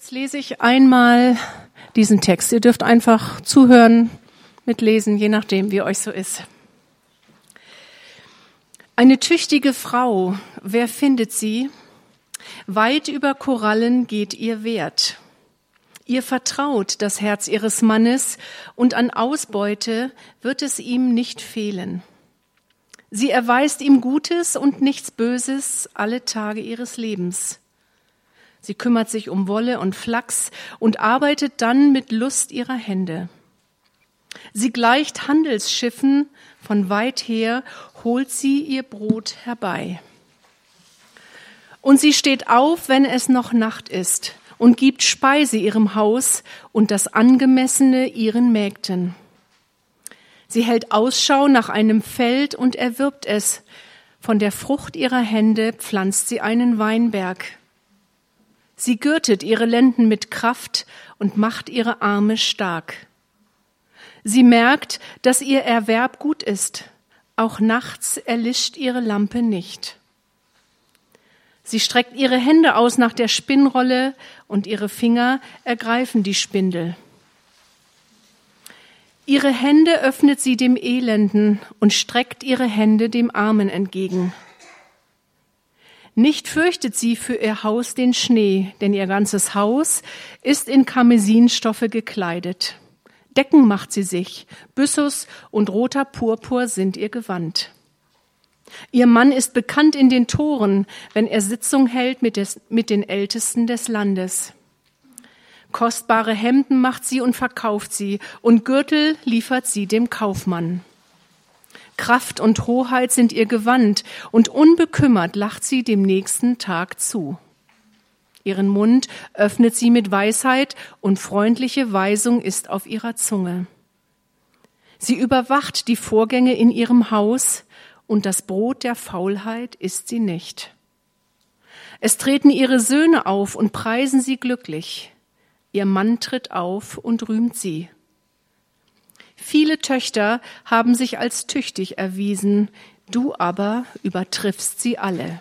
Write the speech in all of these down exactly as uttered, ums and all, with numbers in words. Jetzt lese ich einmal diesen Text. Ihr dürft einfach zuhören, mitlesen, je nachdem, wie euch so ist. Eine tüchtige Frau, wer findet sie? Weit über Korallen geht ihr Wert. Ihr vertraut das Herz ihres Mannes und an Ausbeute wird es ihm nicht fehlen. Sie erweist ihm Gutes und nichts Böses alle Tage ihres Lebens. Sie kümmert sich um Wolle und Flachs und arbeitet dann mit Lust ihrer Hände. Sie gleicht Handelsschiffen, von weit her holt sie ihr Brot herbei. Und sie steht auf, wenn es noch Nacht ist, und gibt Speise ihrem Haus und das Angemessene ihren Mägden. Sie hält Ausschau nach einem Feld und erwirbt es. Von der Frucht ihrer Hände pflanzt sie einen Weinberg. Sie gürtet ihre Lenden mit Kraft und macht ihre Arme stark. Sie merkt, dass ihr Erwerb gut ist. Auch nachts erlischt ihre Lampe nicht. Sie streckt ihre Hände aus nach der Spinnrolle und ihre Finger ergreifen die Spindel. Ihre Hände öffnet sie dem Elenden und streckt ihre Hände dem Armen entgegen. Nicht fürchtet sie für ihr Haus den Schnee, denn ihr ganzes Haus ist in Karmesinstoffe gekleidet. Decken macht sie sich, Büssus und roter Purpur sind ihr Gewand. Ihr Mann ist bekannt in den Toren, wenn er Sitzung hält mit, des, mit den Ältesten des Landes. Kostbare Hemden macht sie und verkauft sie, und Gürtel liefert sie dem Kaufmann. Kraft und Hoheit sind ihr Gewand, und unbekümmert lacht sie dem nächsten Tag zu. Ihren Mund öffnet sie mit Weisheit, und freundliche Weisung ist auf ihrer Zunge. Sie überwacht die Vorgänge in ihrem Haus, und das Brot der Faulheit isst sie nicht. Es treten ihre Söhne auf und preisen sie glücklich. Ihr Mann tritt auf und rühmt sie. Viele Töchter haben sich als tüchtig erwiesen, du aber übertriffst sie alle.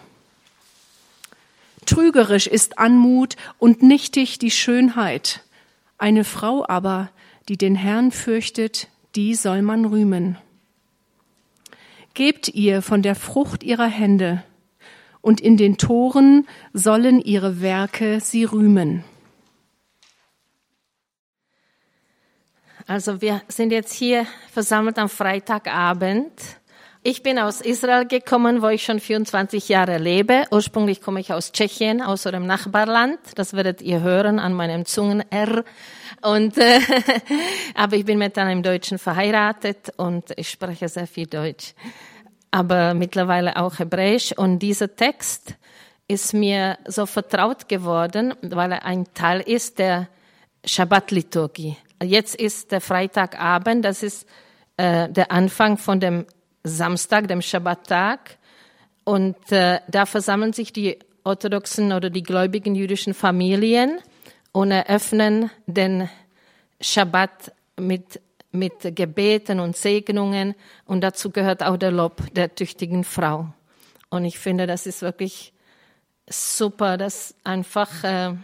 Trügerisch ist Anmut und nichtig die Schönheit. Eine Frau aber, die den Herrn fürchtet, die soll man rühmen. Gebt ihr von der Frucht ihrer Hände, und in den Toren sollen ihre Werke sie rühmen. Also wir sind jetzt hier versammelt am Freitagabend. Ich bin aus Israel gekommen, wo ich schon vierundzwanzig Jahre lebe. Ursprünglich komme ich aus Tschechien, aus eurem Nachbarland. Das werdet ihr hören an meinem Zungen-R. Und, äh, aber ich bin mit einem Deutschen verheiratet und ich spreche sehr viel Deutsch. Aber mittlerweile auch Hebräisch. Und dieser Text ist mir so vertraut geworden, weil er ein Teil ist der Schabbat-Liturgie. Jetzt ist der Freitagabend, das ist äh, der Anfang von dem Samstag, dem Schabbattag. Und äh, da versammeln sich die orthodoxen oder die gläubigen jüdischen Familien und eröffnen den Schabbat mit, mit Gebeten und Segnungen. Und dazu gehört auch der Lob der tüchtigen Frau. Und ich finde, das ist wirklich super, dass einfach... Äh,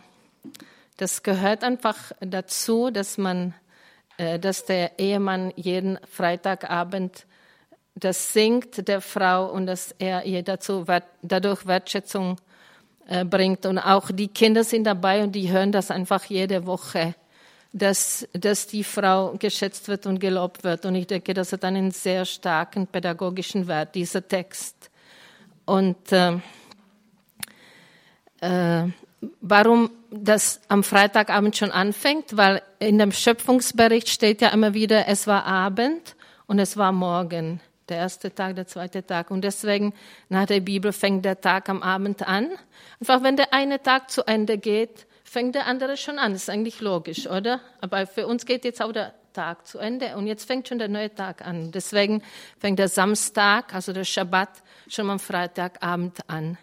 Das gehört einfach dazu, dass man, äh, dass der Ehemann jeden Freitagabend das singt der Frau und dass er ihr dazu wert, dadurch Wertschätzung äh, bringt. Und auch die Kinder sind dabei und die hören das einfach jede Woche, dass, dass die Frau geschätzt wird und gelobt wird. Und ich denke, das hat einen sehr starken pädagogischen Wert, dieser Text. Und äh, äh, warum das am Freitagabend schon anfängt, weil in dem Schöpfungsbericht steht ja immer wieder, es war Abend und es war Morgen, der erste Tag, der zweite Tag. Und deswegen, nach der Bibel fängt der Tag am Abend an. Einfach wenn der eine Tag zu Ende geht, fängt der andere schon an. Das ist eigentlich logisch, oder? Aber für uns geht jetzt auch der Tag zu Ende und jetzt fängt schon der neue Tag an. Deswegen fängt der Samstag, also der Schabbat, schon am Freitagabend an.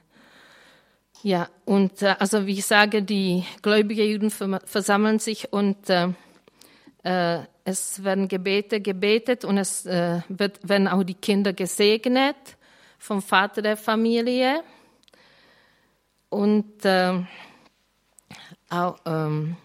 Ja, und äh, also wie ich sage, die gläubigen Juden versammeln sich und äh, äh, es werden Gebete gebetet und es äh, wird, werden auch die Kinder gesegnet vom Vater der Familie. Und äh, Auch, ähm,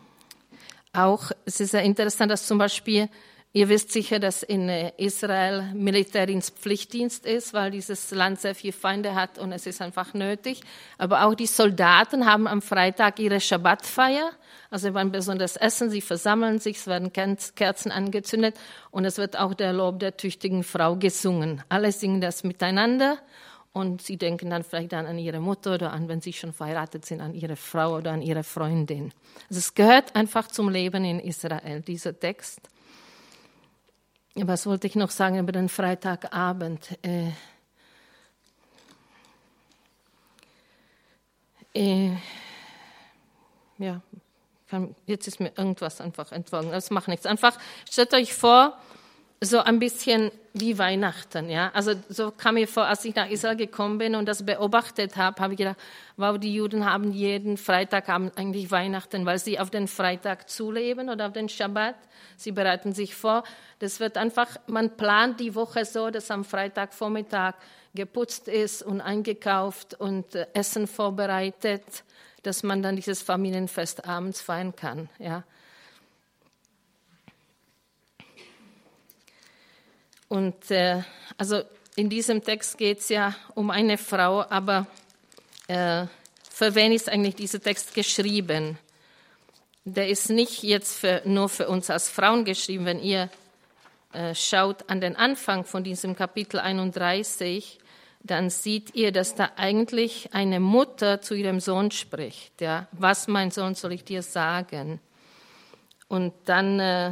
auch es ist ja interessant, dass zum Beispiel, ihr wisst sicher, dass in Israel Militärdienst Pflichtdienst ist, weil dieses Land sehr viele Feinde hat und es ist einfach nötig. Aber auch die Soldaten haben am Freitag ihre Schabbatfeier. Also wenn besonders essen, sie versammeln sich, es werden Kerzen angezündet und es wird auch der Lob der tüchtigen Frau gesungen. Alle singen das miteinander und sie denken dann vielleicht dann an ihre Mutter oder an, wenn sie schon verheiratet sind, an ihre Frau oder an ihre Freundin. Also es gehört einfach zum Leben in Israel, dieser Text. Was wollte ich noch sagen über den Freitagabend? Äh, äh, ja, kann, jetzt ist mir irgendwas einfach entfallen. Das macht nichts. Einfach stellt euch vor, so ein bisschen wie Weihnachten. Ja? Also so kam mir vor, als ich nach Israel gekommen bin und das beobachtet habe, habe ich gedacht, wow, die Juden haben jeden Freitagabend eigentlich Weihnachten, weil sie auf den Freitag zuleben oder auf den Schabbat. Sie bereiten sich vor. Das wird einfach, man plant die Woche so, dass am Freitagvormittag geputzt ist und eingekauft und äh, Essen vorbereitet, dass man dann dieses Familienfest abends feiern kann. Ja. Und äh, also in diesem Text geht es ja um eine Frau, aber äh, für wen ist eigentlich dieser Text geschrieben? Der ist nicht jetzt für, nur für uns als Frauen geschrieben. Wenn ihr äh, schaut an den Anfang von diesem Kapitel einunddreißig, dann seht ihr, dass da eigentlich eine Mutter zu ihrem Sohn spricht. Ja? Was, mein Sohn, soll ich dir sagen? Und dann äh,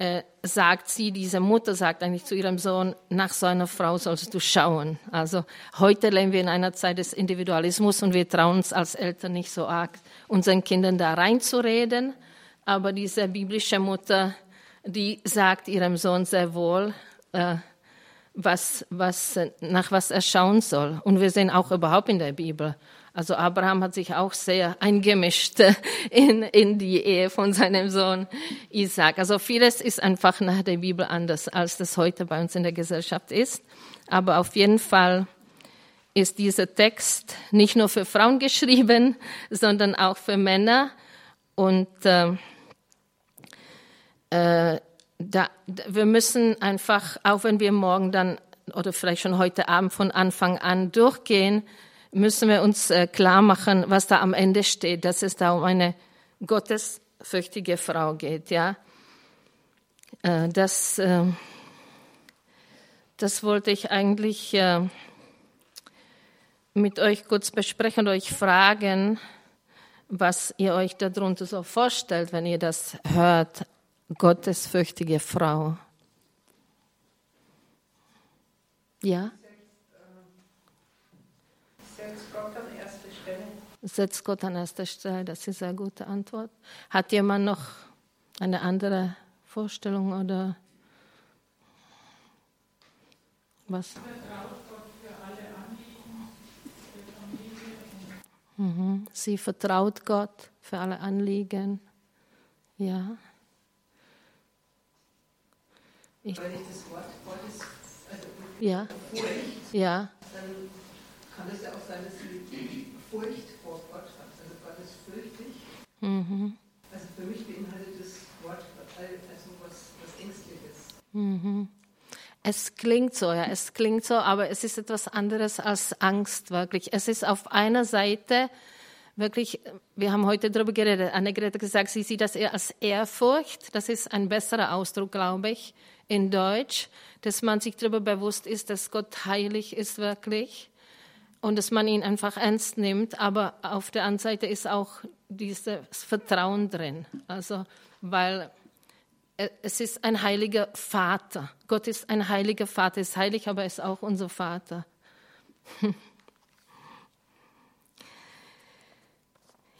äh, sagt sie, diese Mutter sagt eigentlich zu ihrem Sohn, nach so einer Frau sollst du schauen. Also heute leben wir in einer Zeit des Individualismus und wir trauen uns als Eltern nicht so arg, unseren Kindern da reinzureden. Aber diese biblische Mutter, die sagt ihrem Sohn sehr wohl, äh, was, was, nach was er schauen soll. Und wir sehen auch überhaupt in der Bibel, also Abraham hat sich auch sehr eingemischt in, in die Ehe von seinem Sohn Isaac. Also vieles ist einfach nach der Bibel anders, als das heute bei uns in der Gesellschaft ist. Aber auf jeden Fall ist dieser Text nicht nur für Frauen geschrieben, sondern auch für Männer. Und äh, äh, da, wir müssen einfach, auch wenn wir morgen dann oder vielleicht schon heute Abend von Anfang an durchgehen, müssen wir uns klar machen, was da am Ende steht, dass es da um eine gottesfürchtige Frau geht. Ja, das, das wollte ich eigentlich mit euch kurz besprechen und euch fragen, was ihr euch darunter so vorstellt, wenn ihr das hört, gottesfürchtige Frau. Ja? Setzt Gott an erste Stelle. Setzt Gott an erste Stelle, das ist eine gute Antwort. Hat jemand noch eine andere Vorstellung oder was? Vertraut Gott für alle Anliegen, für Familie. Sie vertraut Gott für alle Anliegen, ja. Ich, Wenn ich das Wort Gottes, also ja. Furcht, ja. Dann kann es ja auch sein, dass sie Furcht vor Gott hat. Also Gott ist fürchtig. Mhm. Also für mich beinhaltet das Wort also was, was Ängstliches. Mhm. Es klingt so, ja, es klingt so, aber es ist etwas anderes als Angst, wirklich. Es ist auf einer Seite wirklich, wir haben heute darüber geredet, Annegret hat gesagt, sie sieht das eher als Ehrfurcht. Das ist ein besserer Ausdruck, glaube ich, in Deutsch, dass man sich darüber bewusst ist, dass Gott heilig ist wirklich. Und dass man ihn einfach ernst nimmt, aber auf der anderen Seite ist auch dieses Vertrauen drin. Also, weil es ist ein heiliger Vater. Gott ist ein heiliger Vater, ist heilig, aber ist auch unser Vater.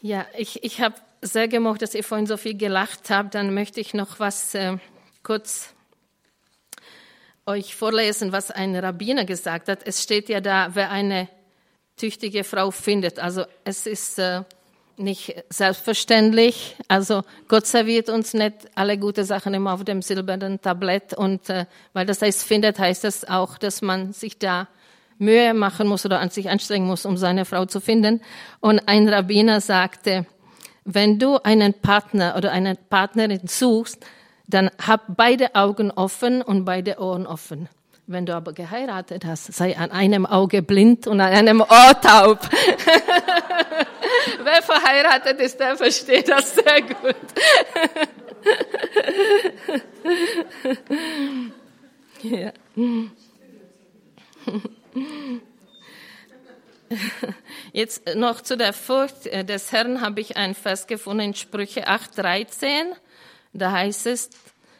Ja, ich, ich habe sehr gemocht, dass ihr vorhin so viel gelacht habt. Dann möchte ich noch was äh, kurz euch vorlesen, was ein Rabbiner gesagt hat. Es steht ja da, wer eine tüchtige Frau findet. Also es ist äh, nicht selbstverständlich. Also Gott serviert uns nicht alle gute Sachen immer auf dem silbernen Tablett. Und äh, weil das heißt findet, heißt das auch, dass man sich da Mühe machen muss oder an sich anstrengen muss, um seine Frau zu finden. Und ein Rabbiner sagte, wenn du einen Partner oder eine Partnerin suchst, dann hab beide Augen offen und beide Ohren offen. Wenn du aber geheiratet hast, sei an einem Auge blind und an einem Ohr taub. Wer verheiratet ist, der versteht das sehr gut. Ja. Jetzt noch zu der Furcht des Herrn habe ich ein Vers gefunden in Sprüche acht dreizehn. Da heißt es,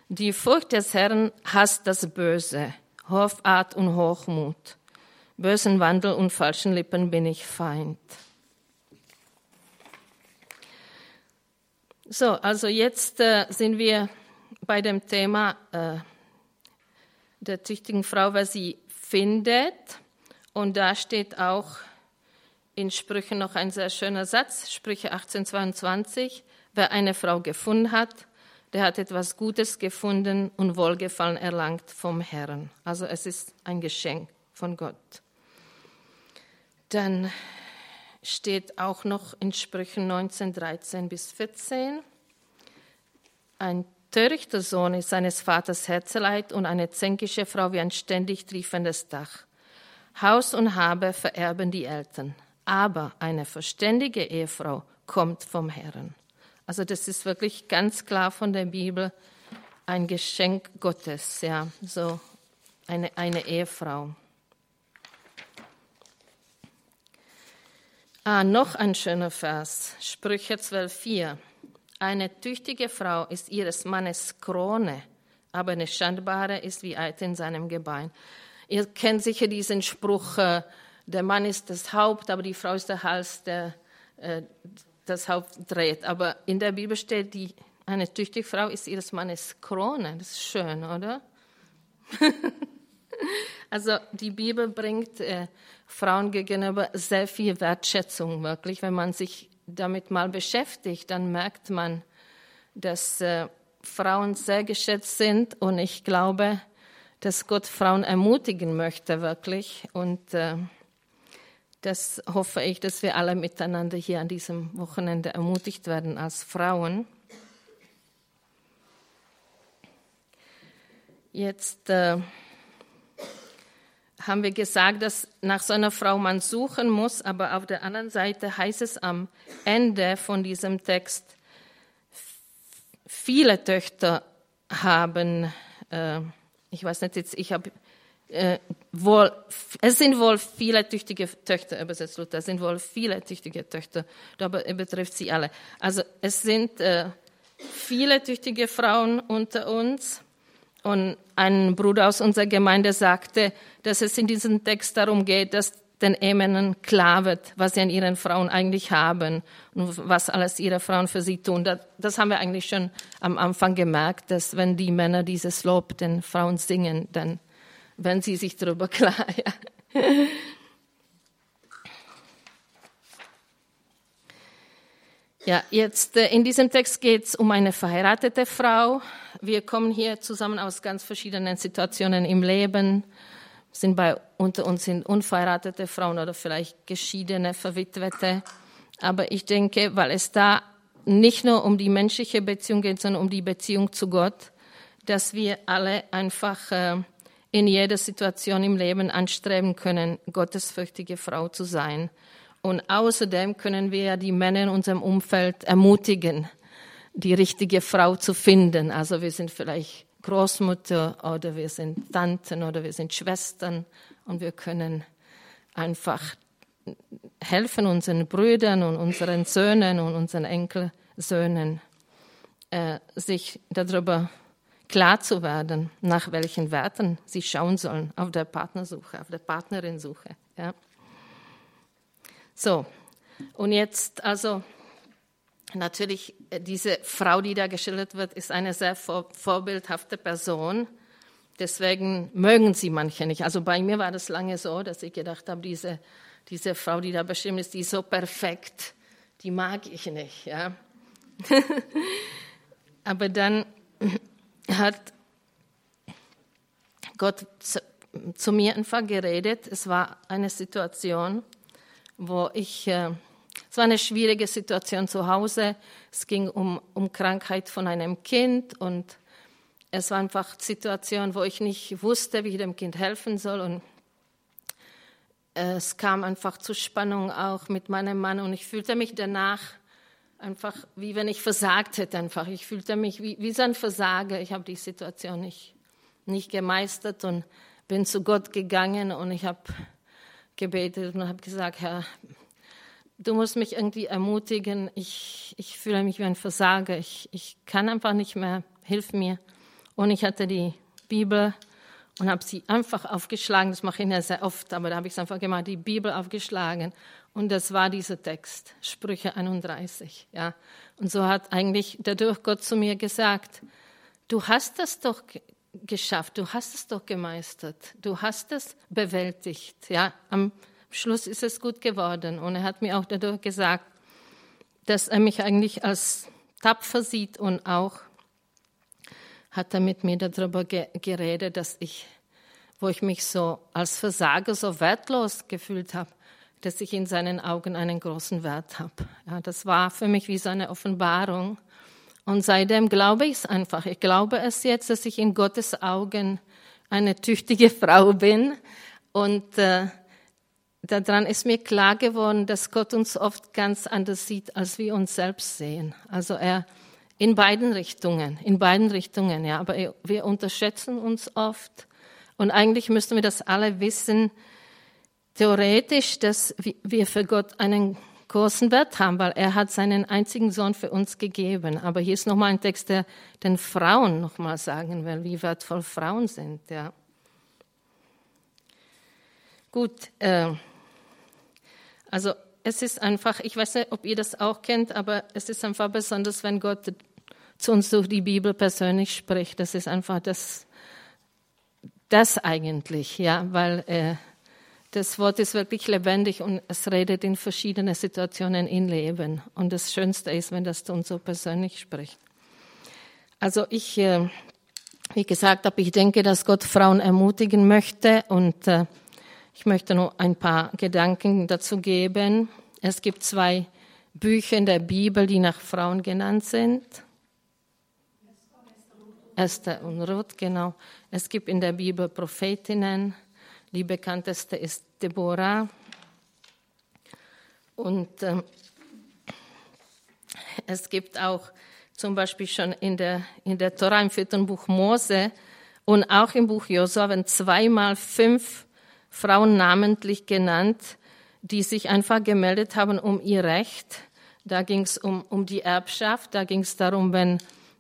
die Furcht des Herrn hasst das Böse, Hoffart und Hochmut. Bösen Wandel und falschen Lippen bin ich Feind. So, also jetzt äh, sind wir bei dem Thema äh, der tüchtigen Frau, was sie findet. Und da steht auch in Sprüchen noch ein sehr schöner Satz, Sprüche achtzehn zweiundzwanzig, wer eine Frau gefunden hat, der hat etwas Gutes gefunden und Wohlgefallen erlangt vom Herrn. Also es ist ein Geschenk von Gott. Dann steht auch noch in Sprüchen neunzehn dreizehn bis vierzehn, ein törichter Sohn ist seines Vaters Herzeleid und eine zänkische Frau wie ein ständig triefendes Dach. Haus und Habe vererben die Eltern, aber eine verständige Ehefrau kommt vom Herrn. Also das ist wirklich ganz klar von der Bibel ein Geschenk Gottes, ja, so eine, eine Ehefrau. Ah, noch ein schöner Vers, Sprüche zwölf vier. Eine tüchtige Frau ist ihres Mannes Krone, aber eine Schandbare ist wie Eiter in seinem Gebein. Ihr kennt sicher diesen Spruch, äh, der Mann ist das Haupt, aber die Frau ist der Hals, der äh, das Haupt dreht. Aber in der Bibel steht, die, eine tüchtige Frau ist ihres Mannes Krone. Das ist schön, oder? Also die Bibel bringt äh, Frauen gegenüber sehr viel Wertschätzung, wirklich. Wenn man sich damit mal beschäftigt, dann merkt man, dass äh, Frauen sehr geschätzt sind. Und ich glaube, dass Gott Frauen ermutigen möchte, wirklich. Und äh, das hoffe ich, dass wir alle miteinander hier an diesem Wochenende ermutigt werden als Frauen. Jetzt äh, haben wir gesagt, dass nach so einer Frau man suchen muss, aber auf der anderen Seite heißt es am Ende von diesem Text, viele Töchter haben, äh, ich weiß nicht, jetzt, ich habe... Äh, wohl, es sind wohl viele tüchtige Töchter, übersetzt Luther, es sind wohl viele tüchtige Töchter, aber er betrifft sie alle. Also es sind äh, viele tüchtige Frauen unter uns und ein Bruder aus unserer Gemeinde sagte, dass es in diesem Text darum geht, dass den Ehemännern klar wird, was sie an ihren Frauen eigentlich haben und was alles ihre Frauen für sie tun. Das, das haben wir eigentlich schon am Anfang gemerkt, dass wenn die Männer dieses Lob den Frauen singen, dann wenn sie sich darüber klar, ja. Ja, jetzt in diesem Text geht es um eine verheiratete Frau. Wir kommen hier zusammen aus ganz verschiedenen Situationen im Leben. Sind bei, unter uns sind unverheiratete Frauen oder vielleicht geschiedene, verwitwete. Aber ich denke, weil es da nicht nur um die menschliche Beziehung geht, sondern um die Beziehung zu Gott, dass wir alle einfach Äh, in jeder Situation im Leben anstreben können, gottesfürchtige Frau zu sein. Und außerdem können wir ja die Männer in unserem Umfeld ermutigen, die richtige Frau zu finden. Also wir sind vielleicht Großmutter oder wir sind Tanten oder wir sind Schwestern und wir können einfach helfen unseren Brüdern und unseren Söhnen und unseren Enkelsöhnen, äh, sich darüber klar zu werden, nach welchen Werten sie schauen sollen auf der Partnersuche, auf der Partnerinsuche. Ja. So, und jetzt also natürlich diese Frau, die da geschildert wird, ist eine sehr vor, vorbildhafte Person. Deswegen mögen sie manche nicht. Also bei mir war das lange so, dass ich gedacht habe, diese, diese Frau, die da beschrieben ist, die ist so perfekt, die mag ich nicht. Ja. Aber dann hat Gott zu, zu mir einfach geredet. Es war eine Situation, wo ich, äh, es war eine schwierige Situation zu Hause. Es ging um, um Krankheit von einem Kind und es war einfach eine Situation, wo ich nicht wusste, wie ich dem Kind helfen soll. Und es kam einfach zu Spannung auch mit meinem Mann und ich fühlte mich danach einfach, wie wenn ich versagt hätte einfach. Ich fühlte mich wie, wie so ein Versager. Ich habe die Situation nicht, nicht gemeistert und bin zu Gott gegangen und ich habe gebetet und habe gesagt, Herr, du musst mich irgendwie ermutigen. Ich, ich fühle mich wie ein Versager. Ich, ich kann einfach nicht mehr. Hilf mir. Und ich hatte die Bibel und habe sie einfach aufgeschlagen. Das mache ich ja sehr oft, aber da habe ich es einfach gemacht, die Bibel aufgeschlagen. Und das war dieser Text, Sprüche einunddreißig. Ja. Und so hat eigentlich dadurch Gott zu mir gesagt, du hast das doch g- geschafft, du hast es doch gemeistert, du hast es bewältigt. Ja. Am Schluss ist es gut geworden. Und er hat mir auch dadurch gesagt, dass er mich eigentlich als tapfer sieht und auch hat er mit mir darüber ge- geredet, dass ich, wo ich mich so als Versager so wertlos gefühlt habe, dass ich in seinen Augen einen großen Wert habe. Ja, das war für mich wie so eine Offenbarung. Und seitdem glaube ich es einfach. Ich glaube es jetzt, dass ich in Gottes Augen eine tüchtige Frau bin. Und äh, daran ist mir klar geworden, dass Gott uns oft ganz anders sieht, als wir uns selbst sehen. Also er In beiden Richtungen, in beiden Richtungen, ja. Aber wir unterschätzen uns oft. Und eigentlich müssten wir das alle wissen, theoretisch, dass wir für Gott einen großen Wert haben, weil er hat seinen einzigen Sohn für uns gegeben. Aber hier ist nochmal ein Text, der den Frauen nochmal sagen will, wie wertvoll Frauen sind, ja. Gut, äh, also es ist einfach, ich weiß nicht, ob ihr das auch kennt, aber es ist einfach besonders, wenn Gott zu uns durch die Bibel persönlich spricht. Das ist einfach das, das eigentlich, ja, weil äh, das Wort ist wirklich lebendig und es redet in verschiedenen Situationen in Leben. Und das Schönste ist, wenn das zu uns so persönlich spricht. Also ich, äh, wie gesagt, habe, ich denke, dass Gott Frauen ermutigen möchte und äh, ich möchte nur ein paar Gedanken dazu geben. Es gibt zwei Bücher in der Bibel, die nach Frauen genannt sind. Esther und Ruth, genau. Es gibt in der Bibel Prophetinnen. Die bekannteste ist Deborah. Und ähm, es gibt auch zum Beispiel schon in der, in der Tora, im vierten Buch Mose und auch im Buch Josua, wenn zweimal fünf Frauen namentlich genannt, die sich einfach gemeldet haben um ihr Recht. Da ging es um, um die Erbschaft, da ging es darum, wenn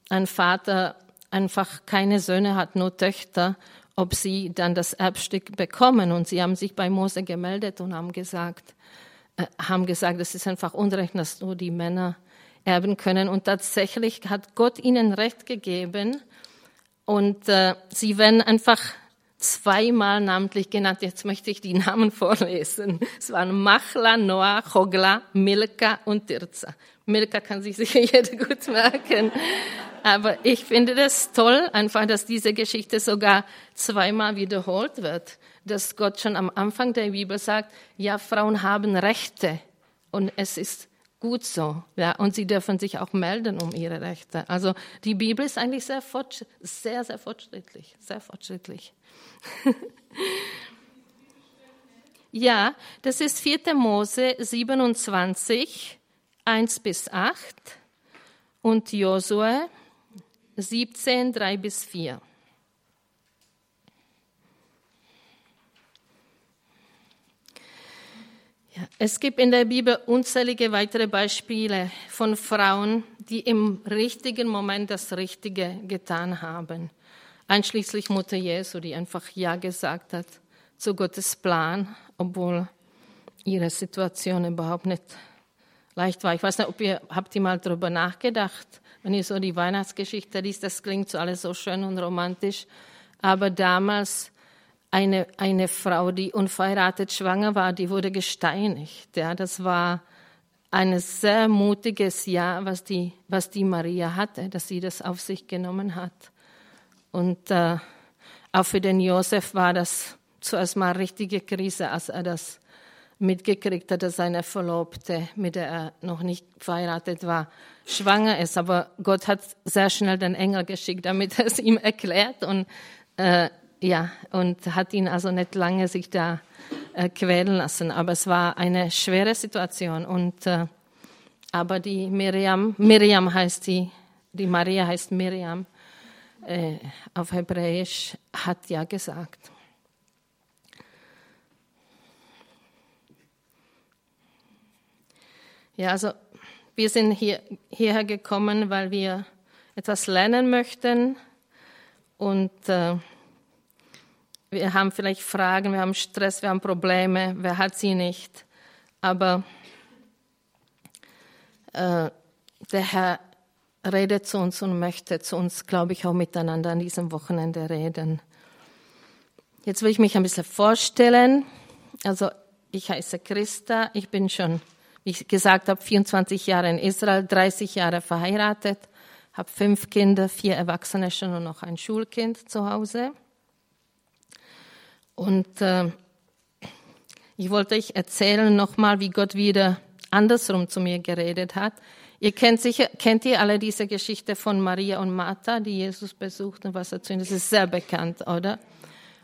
ein Vater einfach keine Söhne hat, nur Töchter, ob sie dann das Erbstück bekommen. Und sie haben sich bei Mose gemeldet und haben gesagt, äh, haben gesagt, das ist einfach Unrecht, dass nur die Männer erben können. Und tatsächlich hat Gott ihnen Recht gegeben und äh, sie werden einfach zweimal namentlich genannt. Jetzt möchte ich die Namen vorlesen. Es waren Machla, Noah, Hogla, Milka und Tirza. Milka kann sich sicher jeder gut merken. Aber ich finde das toll, einfach, dass diese Geschichte sogar zweimal wiederholt wird. Dass Gott schon am Anfang der Bibel sagt, ja, Frauen haben Rechte. Und es ist gut so. Ja, und sie dürfen sich auch melden um ihre Rechte. Also die Bibel ist eigentlich sehr, fortsch- sehr, sehr fortschrittlich. Sehr fortschrittlich. Ja, das ist vierten. Mose siebenundzwanzig, eins bis acht und Josua siebzehn, drei bis vier. Ja, es gibt in der Bibel unzählige weitere Beispiele von Frauen, die im richtigen Moment das Richtige getan haben. Einschließlich Mutter Jesu, die einfach Ja gesagt hat zu Gottes Plan, obwohl ihre Situation überhaupt nicht leicht war. Ich weiß nicht, ob ihr, habt ihr mal darüber nachgedacht, wenn ihr so die Weihnachtsgeschichte liest, das klingt so alles so schön und romantisch, aber damals eine, eine Frau, die unverheiratet schwanger war, die wurde gesteinigt. Ja, das war ein sehr mutiges Ja, was die, was die Maria hatte, dass sie das auf sich genommen hat. Und äh, auch für den Josef war das zuerst mal richtige Krise, als er das mitgekriegt hat, dass seine Verlobte, mit der er noch nicht verheiratet war, schwanger ist. Aber Gott hat sehr schnell den Engel geschickt, damit er es ihm erklärt und äh, ja und hat ihn also nicht lange sich da äh, quälen lassen. Aber es war eine schwere Situation. Und äh, aber die Miriam, Miriam heißt die, die Maria heißt Miriam äh, auf Hebräisch, hat ja gesagt. Ja, also wir sind hier, hierher gekommen, weil wir etwas lernen möchten und äh, wir haben vielleicht Fragen, wir haben Stress, wir haben Probleme, wer hat sie nicht? Aber äh, der Herr redet zu uns und möchte zu uns, glaube ich, auch miteinander an diesem Wochenende reden. Jetzt will ich mich ein bisschen vorstellen. Also ich heiße Christa, ich bin schon... Ich gesagt habe, vierundzwanzig Jahre in Israel, dreißig Jahre verheiratet, habe fünf Kinder, vier Erwachsene schon und noch ein Schulkind zu Hause. Und äh, ich wollte euch erzählen nochmal, wie Gott wieder andersrum zu mir geredet hat. Ihr kennt sicher, kennt ihr alle diese Geschichte von Maria und Martha, die Jesus besucht und was dazu? Das ist sehr bekannt, oder?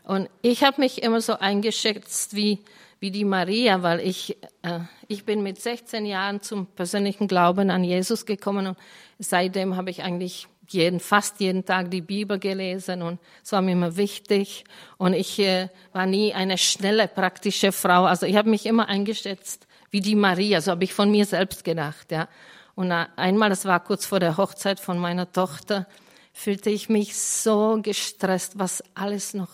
Und ich habe mich immer so eingeschätzt wie wie die Maria, weil ich äh, ich bin mit sechzehn Jahren zum persönlichen Glauben an Jesus gekommen und seitdem habe ich eigentlich jeden fast jeden Tag die Bibel gelesen und es war mir immer wichtig und ich äh, war nie eine schnelle, praktische Frau. Also ich habe mich immer eingeschätzt wie die Maria, so habe ich von mir selbst gedacht, ja. Und einmal, das war kurz vor der Hochzeit von meiner Tochter, fühlte ich mich so gestresst, was alles noch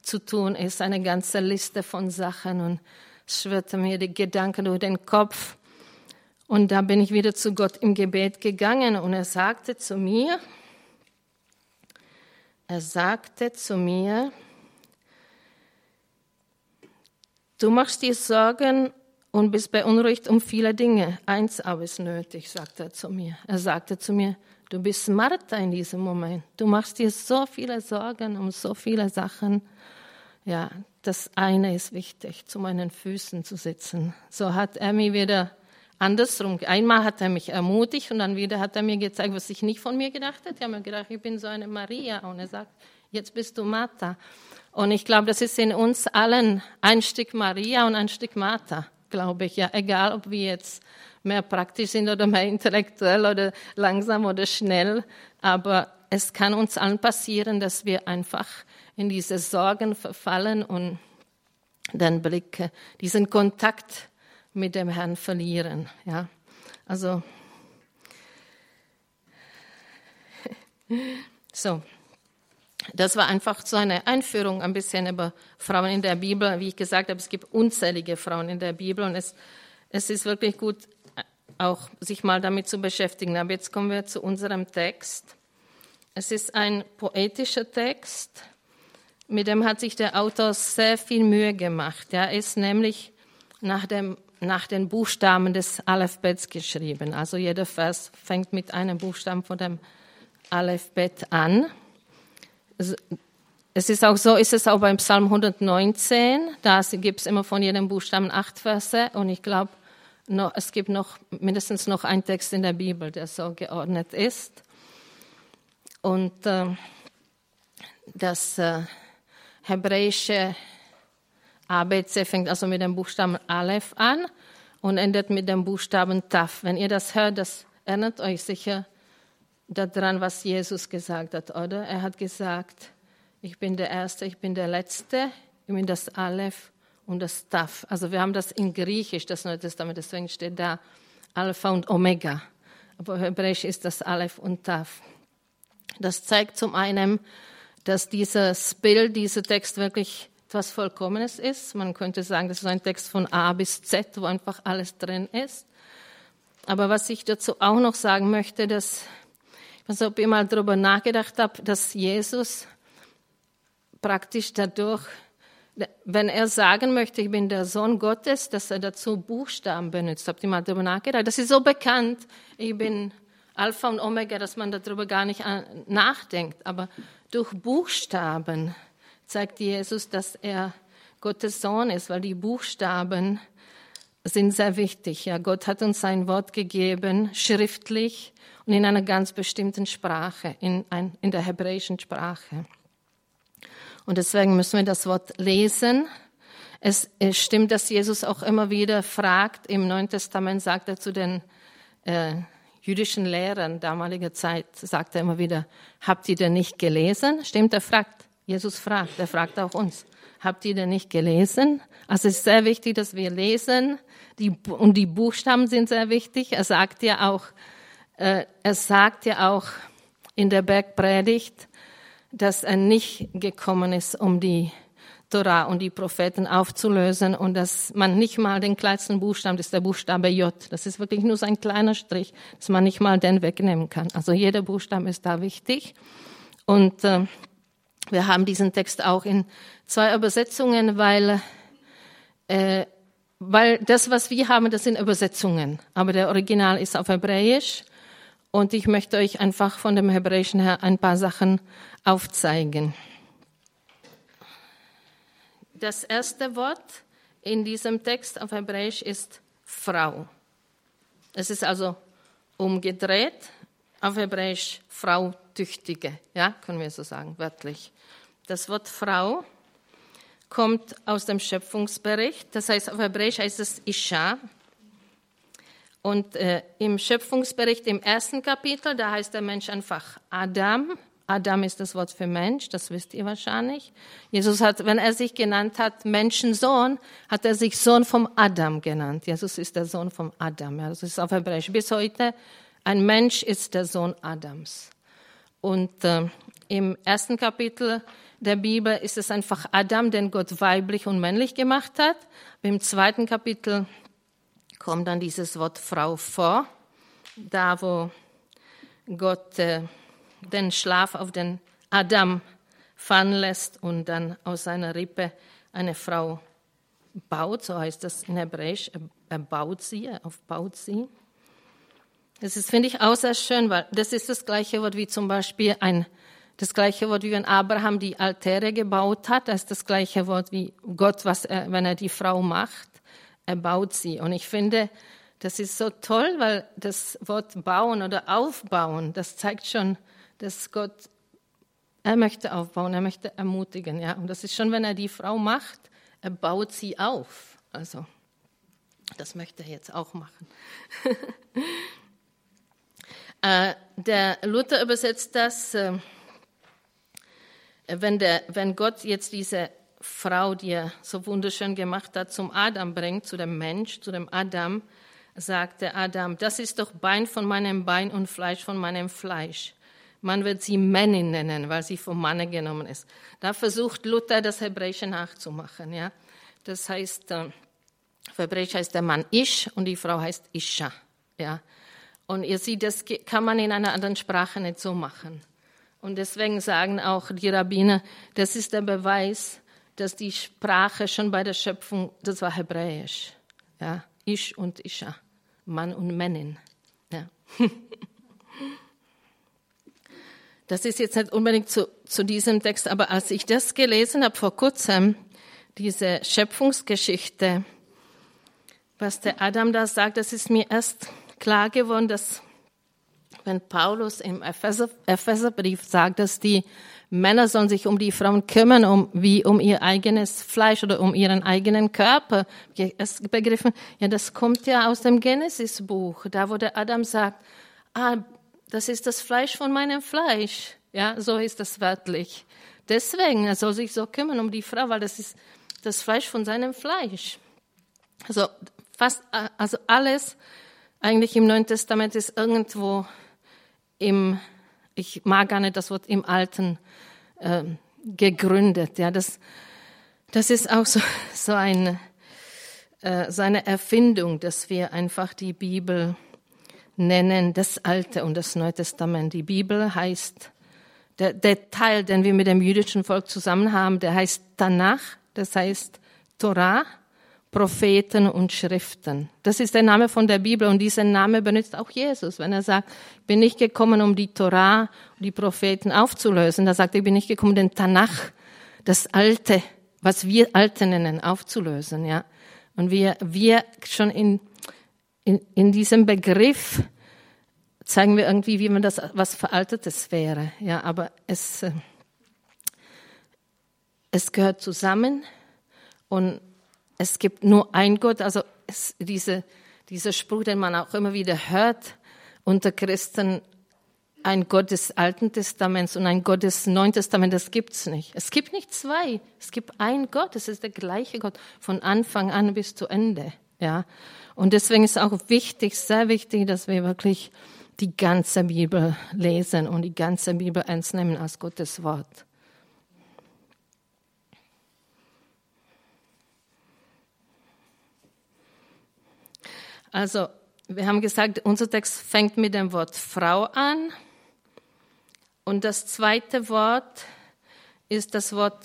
zu tun ist, eine ganze Liste von Sachen und schwirrte mir die Gedanken durch den Kopf. Und da bin ich wieder zu Gott im Gebet gegangen und er sagte zu mir, er sagte zu mir, du machst dir Sorgen und bist beunruhigt um viele Dinge. Eins aber ist nötig, sagte er zu mir. Er sagte zu mir, du bist Martha in diesem Moment. Du machst dir so viele Sorgen um so viele Sachen. Ja, das eine ist wichtig, zu meinen Füßen zu sitzen. So hat er mir wieder andersrum. Einmal hat er mich ermutigt und dann wieder hat er mir gezeigt, was ich nicht von mir gedacht hätte. Ich habe mir gedacht, ich bin so eine Maria. Und er sagt, jetzt bist du Martha. Und ich glaube, das ist in uns allen ein Stück Maria und ein Stück Martha, glaube ich. Ja, egal, ob wir jetzt mehr praktisch sind oder mehr intellektuell oder langsam oder schnell. Aber es kann uns allen passieren, dass wir einfach in diese Sorgen verfallen und den Blick, diesen Kontakt mit dem Herrn verlieren. Ja, also so. Das war einfach so eine Einführung ein bisschen über Frauen in der Bibel. Wie ich gesagt habe, es gibt unzählige Frauen in der Bibel und es, es ist wirklich gut, auch sich mal damit zu beschäftigen. Aber jetzt kommen wir zu unserem Text. Es ist ein poetischer Text, mit dem hat sich der Autor sehr viel Mühe gemacht. Er ist nämlich nach, dem, nach den Buchstaben des Aleph-Bets geschrieben. Also jeder Vers fängt mit einem Buchstaben von dem Aleph-Bet an. Es ist auch so, ist es auch beim Psalm hundertneunzehn, da gibt es immer von jedem Buchstaben acht Verse und ich glaube, es gibt noch mindestens noch einen Text in der Bibel, der so geordnet ist. Und äh, das äh, hebräische A B C fängt also mit dem Buchstaben Aleph an und endet mit dem Buchstaben Taf. Wenn ihr das hört, das erinnert euch sicher daran, was Jesus gesagt hat, oder? Er hat gesagt, ich bin der Erste, ich bin der Letzte, ich bin das Aleph und das Taf. Also wir haben das in Griechisch, das Neue Testament, deswegen steht da Alpha und Omega. Aber Hebräisch ist das Aleph und Taf. Das zeigt zum einen, dass dieses Bild, dieser Text wirklich etwas Vollkommenes ist. Man könnte sagen, das ist ein Text von A bis Z, wo einfach alles drin ist. Aber was ich dazu auch noch sagen möchte, dass ich weiß nicht, ob ihr mal darüber nachgedacht habt, dass Jesus praktisch dadurch, wenn er sagen möchte, ich bin der Sohn Gottes, dass er dazu Buchstaben benutzt. Habt ihr mal darüber nachgedacht? Das ist so bekannt, ich bin Alpha und Omega, dass man darüber gar nicht nachdenkt. Aber durch Buchstaben zeigt Jesus, dass er Gottes Sohn ist, weil die Buchstaben sind sehr wichtig. Ja, Gott hat uns sein Wort gegeben, schriftlich und in einer ganz bestimmten Sprache, in, ein, in der hebräischen Sprache. Und deswegen müssen wir das Wort lesen. Es, es stimmt, dass Jesus auch immer wieder fragt, im Neuen Testament sagt er zu den äh, jüdischen Lehrern damaliger Zeit, sagt er immer wieder, habt ihr denn nicht gelesen? Stimmt, er fragt, Jesus fragt, er fragt auch uns. Habt ihr denn nicht gelesen? Also es ist sehr wichtig, dass wir lesen. Die, und die Buchstaben sind sehr wichtig. Er sagt ja auch, äh, er sagt ja auch in der Bergpredigt, dass er nicht gekommen ist, um die Torah und die Propheten aufzulösen und dass man nicht mal den kleinsten Buchstaben, das ist der Buchstabe J, das ist wirklich nur so ein kleiner Strich, dass man nicht mal den wegnehmen kann. Also jeder Buchstabe ist da wichtig. Und äh, wir haben diesen Text auch in zwei Übersetzungen, weil, äh, weil das, was wir haben, das sind Übersetzungen. Aber der Original ist auf Hebräisch und ich möchte euch einfach von dem Hebräischen her ein paar Sachen aufzeigen. Das erste Wort in diesem Text auf Hebräisch ist Frau. Es ist also umgedreht, auf Hebräisch Frau Tüchtige, ja, können wir so sagen, wörtlich. Das Wort Frau kommt aus dem Schöpfungsbericht, das heißt, auf Hebräisch heißt es Ischa. Und äh, im Schöpfungsbericht, im ersten Kapitel, da heißt der Mensch einfach Adam. Adam ist das Wort für Mensch, das wisst ihr wahrscheinlich. Jesus hat, wenn er sich genannt hat, Menschensohn, hat er sich Sohn vom Adam genannt. Jesus ist der Sohn vom Adam, ja, das ist auf Hebräisch. Bis heute, ein Mensch ist der Sohn Adams. Und äh, im ersten Kapitel der Bibel ist es einfach Adam, den Gott weiblich und männlich gemacht hat. Im zweiten Kapitel kommt dann dieses Wort Frau vor, da wo Gott äh, den Schlaf auf den Adam fallen lässt und dann aus seiner Rippe eine Frau baut, so heißt das in Hebräisch, er baut sie, er aufbaut sie. Das ist, finde ich, auch sehr schön, weil das ist das gleiche Wort wie zum Beispiel ein, das gleiche Wort wie wenn Abraham die Altäre gebaut hat, das ist das gleiche Wort wie Gott, was er, wenn er die Frau macht, er baut sie. Und ich finde, das ist so toll, weil das Wort bauen oder aufbauen, das zeigt schon, dass Gott, er möchte aufbauen, er möchte ermutigen, ja. Und das ist schon, wenn er die Frau macht, er baut sie auf. Also, das möchte er jetzt auch machen. Der Luther übersetzt das, wenn, der, wenn Gott jetzt diese Frau, die er so wunderschön gemacht hat, zum Adam bringt, zu dem Mensch, zu dem Adam, sagt der Adam, das ist doch Bein von meinem Bein und Fleisch von meinem Fleisch. Man wird sie Männin nennen, weil sie vom Manne genommen ist. Da versucht Luther, das Hebräische nachzumachen. Ja? Das heißt, auf Hebräisch heißt der Mann Isch und die Frau heißt Ischa. Ja? Und ihr seht, das kann man in einer anderen Sprache nicht so machen. Und deswegen sagen auch die Rabbiner, das ist der Beweis, dass die Sprache schon bei der Schöpfung, das war Hebräisch. Ja, Isch und Ischa, Mann und Männin. Ja. Das ist jetzt nicht unbedingt zu, zu diesem Text, aber als ich das gelesen habe vor kurzem, diese Schöpfungsgeschichte, was der Adam da sagt, das ist mir erst klar geworden, dass wenn Paulus im Epheser, Epheserbrief sagt, dass die Männer sollen sich um die Frauen kümmern, um, wie um ihr eigenes Fleisch oder um ihren eigenen Körper. Es begriffen, ja, das kommt ja aus dem Genesis-Buch, da wo der Adam sagt, ah, das ist das Fleisch von meinem Fleisch. Ja, so ist das wörtlich. Deswegen, er soll sich so kümmern um die Frau, weil das ist das Fleisch von seinem Fleisch. Also fast, also alles, eigentlich im Neuen Testament ist irgendwo im, ich mag gar nicht das Wort im Alten, äh, gegründet. Ja, das, das ist auch so, so, ein, äh, so eine Erfindung, dass wir einfach die Bibel nennen, das Alte und das Neue Testament. Die Bibel heißt, der, der Teil, den wir mit dem jüdischen Volk zusammen haben, der heißt Tanach, das heißt Torah, Propheten und Schriften. Das ist der Name von der Bibel und diesen Namen benutzt auch Jesus, wenn er sagt, ich bin nicht gekommen, um die Torah und die Propheten aufzulösen. Da sagt er, ich bin nicht gekommen, den Tanach, das Alte, was wir Alte nennen, aufzulösen. Ja, Und wir, wir schon in, in, in diesem Begriff zeigen wir irgendwie, wie man das, was Veraltetes wäre. Ja, aber es, es gehört zusammen und es gibt nur ein Gott. Also es, diese, dieser Spruch, den man auch immer wieder hört unter Christen, ein Gott des Alten Testaments und ein Gott des Neuen Testaments, das gibt's nicht. Es gibt nicht zwei. Es gibt einen Gott. Es ist der gleiche Gott von Anfang an bis zu Ende. Ja. Und deswegen ist auch wichtig, sehr wichtig, dass wir wirklich die ganze Bibel lesen und die ganze Bibel ernst nehmen als Gottes Wort. Also, wir haben gesagt, unser Text fängt mit dem Wort Frau an. Und das zweite Wort ist das Wort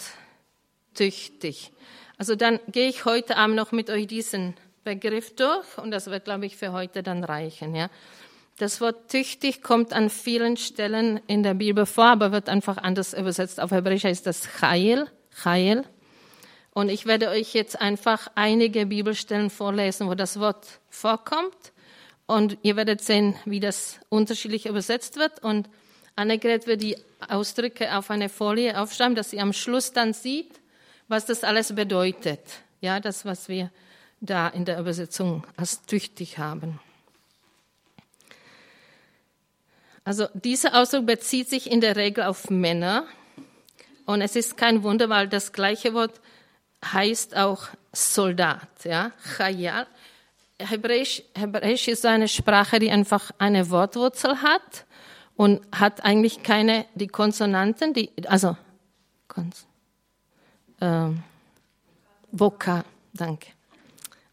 tüchtig. Also dann gehe ich heute Abend noch mit euch diesen Begriff durch und das wird, glaube ich, für heute dann reichen. Ja? Das Wort tüchtig kommt an vielen Stellen in der Bibel vor, aber wird einfach anders übersetzt. Auf Hebräisch heißt das Chayil, Chayil. Und ich werde euch jetzt einfach einige Bibelstellen vorlesen, wo das Wort vorkommt. Und ihr werdet sehen, wie das unterschiedlich übersetzt wird. Und Annegret wird die Ausdrücke auf eine Folie aufschreiben, dass sie am Schluss dann sieht, was das alles bedeutet. Ja, das, was wir da in der Übersetzung als tüchtig haben. Also dieser Ausdruck bezieht sich in der Regel auf Männer. Und es ist kein Wunder, weil das gleiche Wort heißt auch Soldat. Ja, Chayal. Hebräisch, Hebräisch ist eine Sprache, die einfach eine Wortwurzel hat und hat eigentlich keine, die Konsonanten, die, also, Kons, äh, Vokal, danke.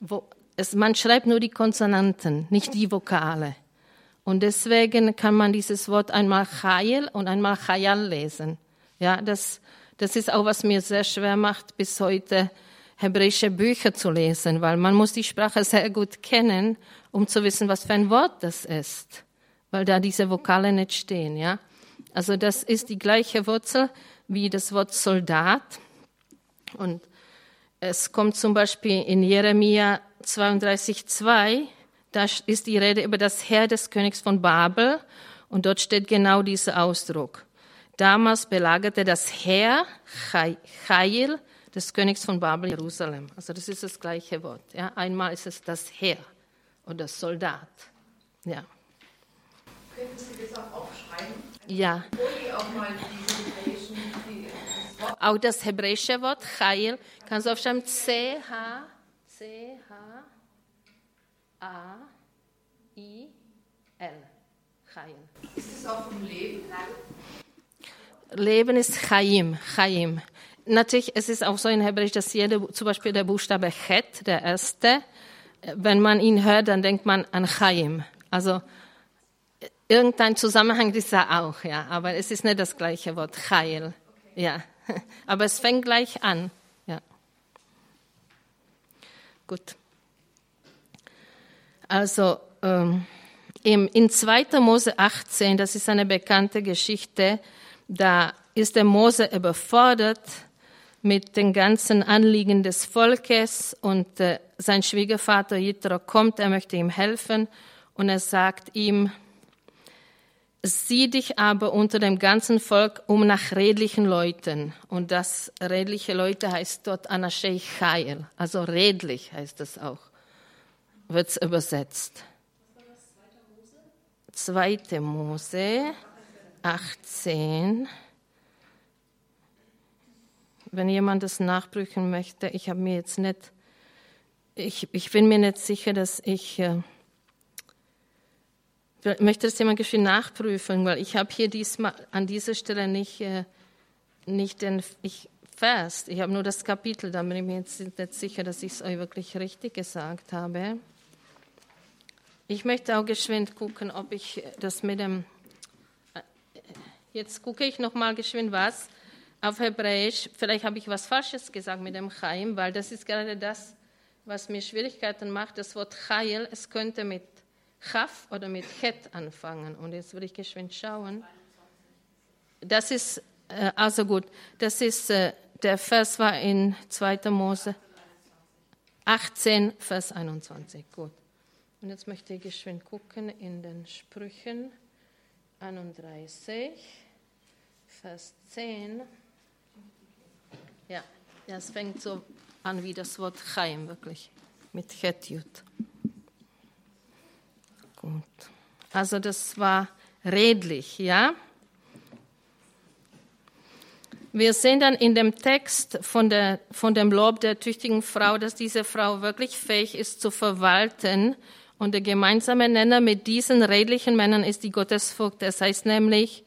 Wo, es, man schreibt nur die Konsonanten, nicht die Vokale. Und deswegen kann man dieses Wort einmal Chayil und einmal Chayal lesen. Ja, das, das ist auch, was mir sehr schwer macht, bis heute hebräische Bücher zu lesen, weil man muss die Sprache sehr gut kennen, um zu wissen, was für ein Wort das ist, weil da diese Vokale nicht stehen. Ja? Also das ist die gleiche Wurzel wie das Wort Soldat. Und es kommt zum Beispiel in Jeremia zweiunddreißig, zwei, da ist die Rede über das Heer des Königs von Babel und dort steht genau dieser Ausdruck. Damals belagerte das Heer, Chayil, des Königs von Babel, Jerusalem. Also das ist das gleiche Wort. Ja. Einmal ist es das Heer oder Soldat. Ja. Könnten Sie das auch aufschreiben? Ja. Auch, mal die die das Wort. Auch das hebräische Wort, Chayil, kannst du aufschreiben, C H C H A I L. Chayil. Ist das auch vom Leben lang? Leben ist Chayim, Chayim. Natürlich, es ist auch so in Hebräisch, dass jeder, zum Beispiel der Buchstabe Chet, der erste, wenn man ihn hört, dann denkt man an Chayim. Also irgendein Zusammenhang ist da auch, ja. Aber es ist nicht das gleiche Wort, Chayil. Okay. Ja. Aber es fängt gleich an. Ja. Gut. Also ähm, in zweiter Mose achtzehn, das ist eine bekannte Geschichte, da ist der Mose überfordert mit den ganzen Anliegen des Volkes und äh, sein Schwiegervater Jethro kommt, er möchte ihm helfen und er sagt ihm, sieh dich aber unter dem ganzen Volk um nach redlichen Leuten. Und das redliche Leute heißt dort Anshei Chayil, also redlich heißt das auch, wird es übersetzt. Was war das? zweiter Mose achtzehn. Wenn jemand das nachprüfen möchte, ich habe mir jetzt nicht, ich, ich bin mir nicht sicher, dass ich, äh, möchte das jemand geschwind nachprüfen, weil ich habe hier diesmal an dieser Stelle nicht, äh, nicht den ich, Vers, ich habe nur das Kapitel, da bin ich mir jetzt nicht sicher, dass ich es euch wirklich richtig gesagt habe. Ich möchte auch geschwind gucken, ob ich das mit dem, äh, jetzt gucke ich nochmal geschwind was, auf Hebräisch, vielleicht habe ich was Falsches gesagt mit dem Chayim, weil das ist gerade das, was mir Schwierigkeiten macht. Das Wort Chayil, es könnte mit Chaf oder mit Chet anfangen. Und jetzt würde ich geschwind schauen. Das ist, äh, also gut, das ist, äh, der Vers war in zweiter Mose achtzehn, Vers einundzwanzig. Gut. Und jetzt möchte ich geschwind gucken in den Sprüchen einunddreißig, Vers zehn. Ja, das fängt so an wie das Wort Chayim, wirklich, mit Chet, Jud. Gut. Also das war redlich, ja? Wir sehen dann in dem Text von, der, von dem Lob der tüchtigen Frau, dass diese Frau wirklich fähig ist zu verwalten. Und der gemeinsame Nenner mit diesen redlichen Männern ist die Gottesfurcht. Das heißt nämlich,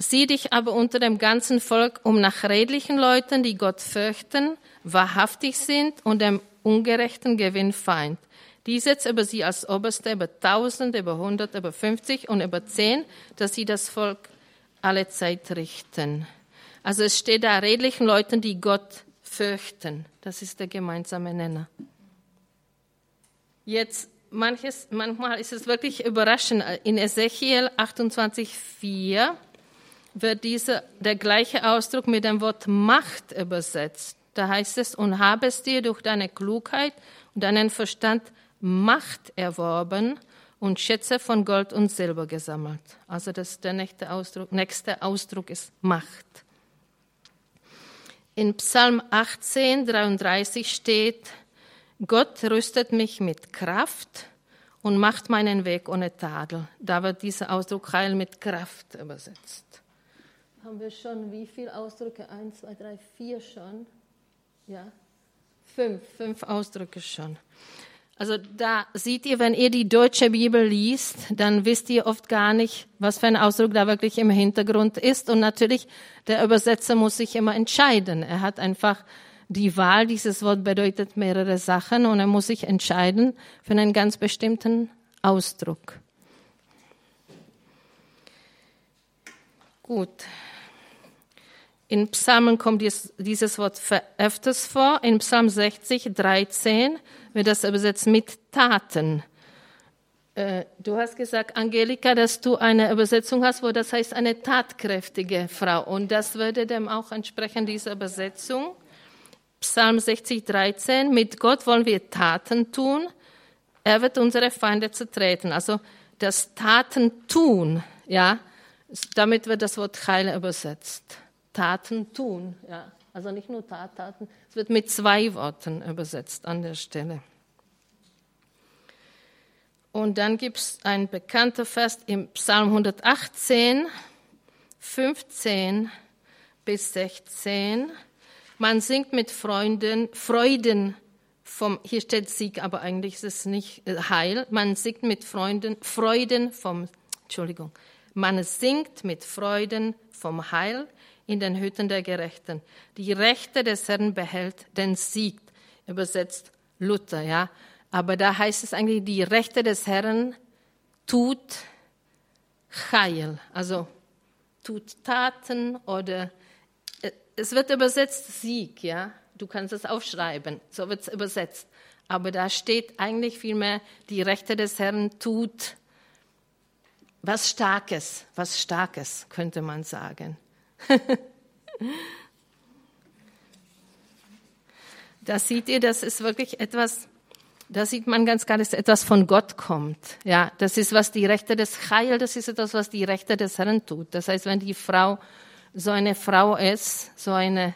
sieh dich aber unter dem ganzen Volk um nach redlichen Leuten, die Gott fürchten, wahrhaftig sind und dem ungerechten Gewinn feind. Die setzt über sie als Oberste, über tausend, über hundert, über fünfzig und über zehn, dass sie das Volk alle Zeit richten. Also es steht da, redlichen Leuten, die Gott fürchten. Das ist der gemeinsame Nenner. Jetzt, manches, manchmal ist es wirklich überraschend. In Ezechiel achtundzwanzig vier wird dieser, der gleiche Ausdruck mit dem Wort Macht übersetzt. Da heißt es, und habest dir durch deine Klugheit und deinen Verstand Macht erworben und Schätze von Gold und Silber gesammelt. Also das, der nächste Ausdruck, nächste Ausdruck ist Macht. In Psalm achtzehn, dreiunddreißig steht, Gott rüstet mich mit Kraft und macht meinen Weg ohne Tadel. Da wird dieser Ausdruck Heil mit Kraft übersetzt. Haben wir schon wie viele Ausdrücke? Eins, zwei, drei, vier schon. Ja, fünf, fünf Ausdrücke schon. Also da seht ihr, wenn ihr die deutsche Bibel liest, dann wisst ihr oft gar nicht, was für ein Ausdruck da wirklich im Hintergrund ist. Und natürlich, der Übersetzer muss sich immer entscheiden. Er hat einfach die Wahl, dieses Wort bedeutet mehrere Sachen und er muss sich entscheiden für einen ganz bestimmten Ausdruck. Gut. In Psalmen kommt dies, dieses Wort öfters vor. In Psalm sechzig, dreizehn wird das übersetzt mit Taten. Äh, du hast gesagt, Angelika, dass du eine Übersetzung hast, wo das heißt eine tatkräftige Frau. Und das würde dem auch entsprechen, dieser Übersetzung. Psalm sechzig, dreizehn, mit Gott wollen wir Taten tun. Er wird unsere Feinde zertreten. Also das Taten tun, ja, damit wird das Wort Heil übersetzt. Taten tun, ja. Also nicht nur Tat, Taten, es wird mit zwei Worten übersetzt an der Stelle. Und dann gibt es ein bekannter Vers im Psalm hundertachtzehn, fünfzehn bis sechzehn. Man singt mit Freunden, Freuden vom, hier steht Sieg, aber eigentlich ist es nicht Heil. Man singt mit Freunden, Freuden vom, Entschuldigung, man singt mit Freuden vom Heil. In den Hütten der Gerechten. Die Rechte des Herrn behält den Sieg, übersetzt Luther, ja. Aber da heißt es eigentlich, die Rechte des Herrn tut Heil, also tut Taten oder, es wird übersetzt Sieg, ja. Du kannst es aufschreiben, so wird es übersetzt. Aber da steht eigentlich vielmehr, die Rechte des Herrn tut was Starkes, was Starkes, könnte man sagen. Da seht ihr, das ist wirklich etwas, da sieht man ganz klar, dass etwas von Gott kommt. Ja, das ist, was die Rechte des Heil, das ist etwas, was die Rechte des Herrn tut. Das heißt, wenn die Frau so eine Frau ist, so eine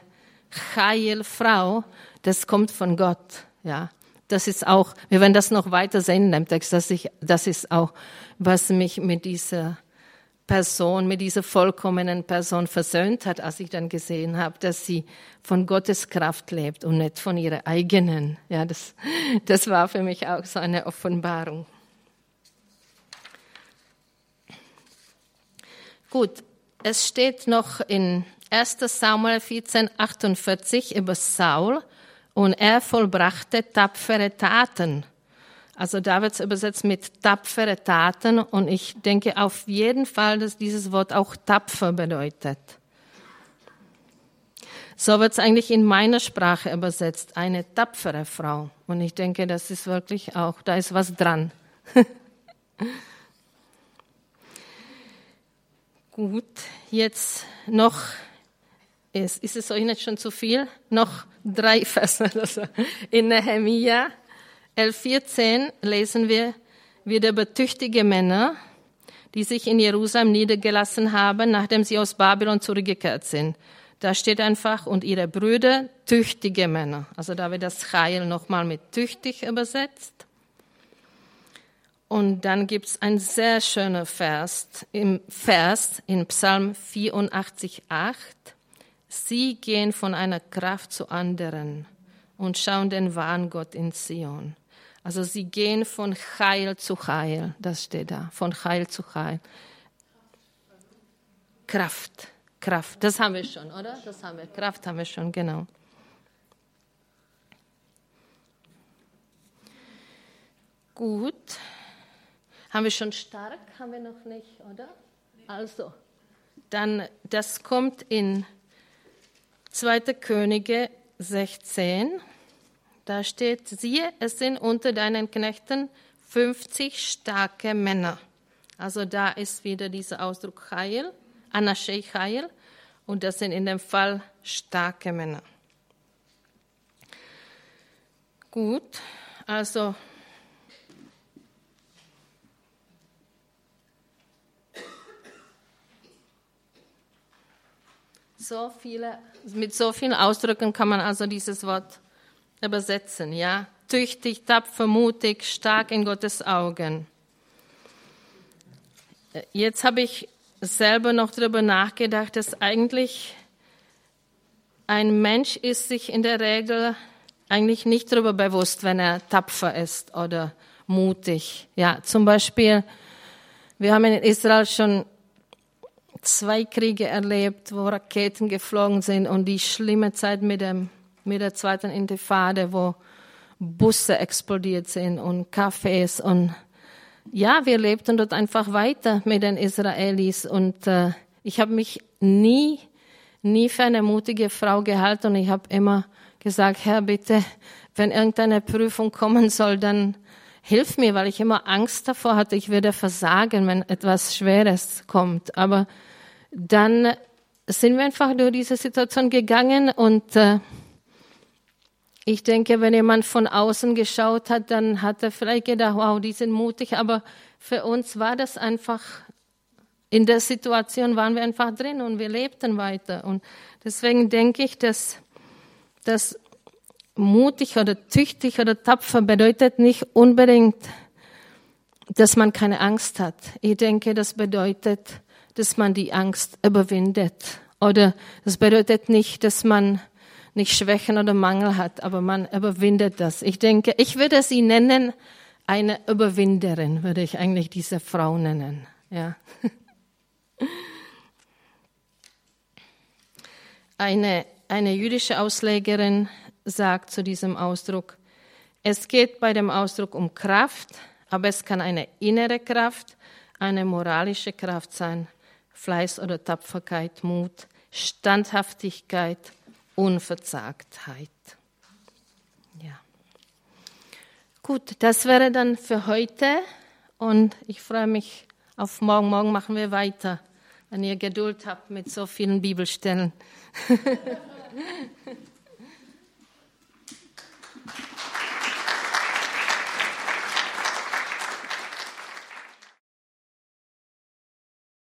Heilfrau, das kommt von Gott. Ja, das ist auch, wir werden das noch weiter sehen in dem Text, dass ich, das ist auch, was mich mit dieser Person, mit dieser vollkommenen Person versöhnt hat, als ich dann gesehen habe, dass sie von Gottes Kraft lebt und nicht von ihrer eigenen. Ja, das, das war für mich auch so eine Offenbarung. Gut, es steht noch in erstes Samuel vierzehn, achtundvierzig über Saul und er vollbrachte tapfere Taten. Also da wird es übersetzt mit tapfere Taten und ich denke auf jeden Fall, dass dieses Wort auch tapfer bedeutet. So wird es eigentlich in meiner Sprache übersetzt, eine tapfere Frau. Und ich denke, das ist wirklich auch, da ist was dran. Gut, jetzt noch ist. Ist es euch nicht schon zu viel? Noch drei Verse. Also in Nehemia elf vierzehn lesen wir, wieder über tüchtige Männer, die sich in Jerusalem niedergelassen haben, nachdem sie aus Babylon zurückgekehrt sind. Da steht einfach, und ihre Brüder, tüchtige Männer. Also da wird das Chayil nochmal mit tüchtig übersetzt. Und dann gibt es ein sehr schöner Vers im, Vers in Psalm vierundachtzig acht. Sie gehen von einer Kraft zur anderen und schauen den wahren Gott in Zion. Also sie gehen von Chayil zu Chayil, das steht da, von Chayil zu Chayil. Kraft, Kraft, das haben wir schon, oder? Das haben wir, Kraft haben wir schon, genau. Gut, haben wir schon stark, haben wir noch nicht, oder? Also, dann, das kommt in zweiter Könige sechzehn. Da steht, siehe, es sind unter deinen Knechten fünfzig starke Männer. Also da ist wieder dieser Ausdruck Chayil, Anshei Chayil, und das sind in dem Fall starke Männer. Gut, also so viele, mit so vielen Ausdrücken kann man also dieses Wort übersetzen, ja, tüchtig, tapfer, mutig, stark in Gottes Augen. Jetzt habe ich selber noch darüber nachgedacht, dass eigentlich ein Mensch ist sich in der Regel eigentlich nicht darüber bewusst, wenn er tapfer ist oder mutig. Ja, zum Beispiel, wir haben in Israel schon zwei Kriege erlebt, wo Raketen geflogen sind, und die schlimme Zeit mit dem mit der zweiten Intifade, wo Busse explodiert sind und Cafés, und ja, wir lebten dort einfach weiter mit den Israelis, und äh, ich habe mich nie, nie für eine mutige Frau gehalten, und ich habe immer gesagt, Herr, bitte, wenn irgendeine Prüfung kommen soll, dann hilf mir, weil ich immer Angst davor hatte, ich würde versagen, wenn etwas Schweres kommt, aber dann sind wir einfach durch diese Situation gegangen, und äh, ich denke, wenn jemand von außen geschaut hat, dann hat er vielleicht gedacht, wow, die sind mutig, aber für uns war das einfach, in der Situation waren wir einfach drin und wir lebten weiter. Und deswegen denke ich, dass, dass mutig oder tüchtig oder tapfer bedeutet nicht unbedingt, dass man keine Angst hat. Ich denke, das bedeutet, dass man die Angst überwindet. Oder das bedeutet nicht, dass man nicht Schwächen oder Mangel hat, aber man überwindet das. Ich denke, ich würde sie nennen, eine Überwinderin, würde ich eigentlich diese Frau nennen. Ja. Eine, eine jüdische Auslegerin sagt zu diesem Ausdruck, es geht bei dem Ausdruck um Kraft, aber es kann eine innere Kraft, eine moralische Kraft sein, Fleiß oder Tapferkeit, Mut, Standhaftigkeit, Unverzagtheit. Ja. Gut, das wäre dann für heute, und ich freue mich auf morgen. Morgen machen wir weiter, wenn ihr Geduld habt mit so vielen Bibelstellen.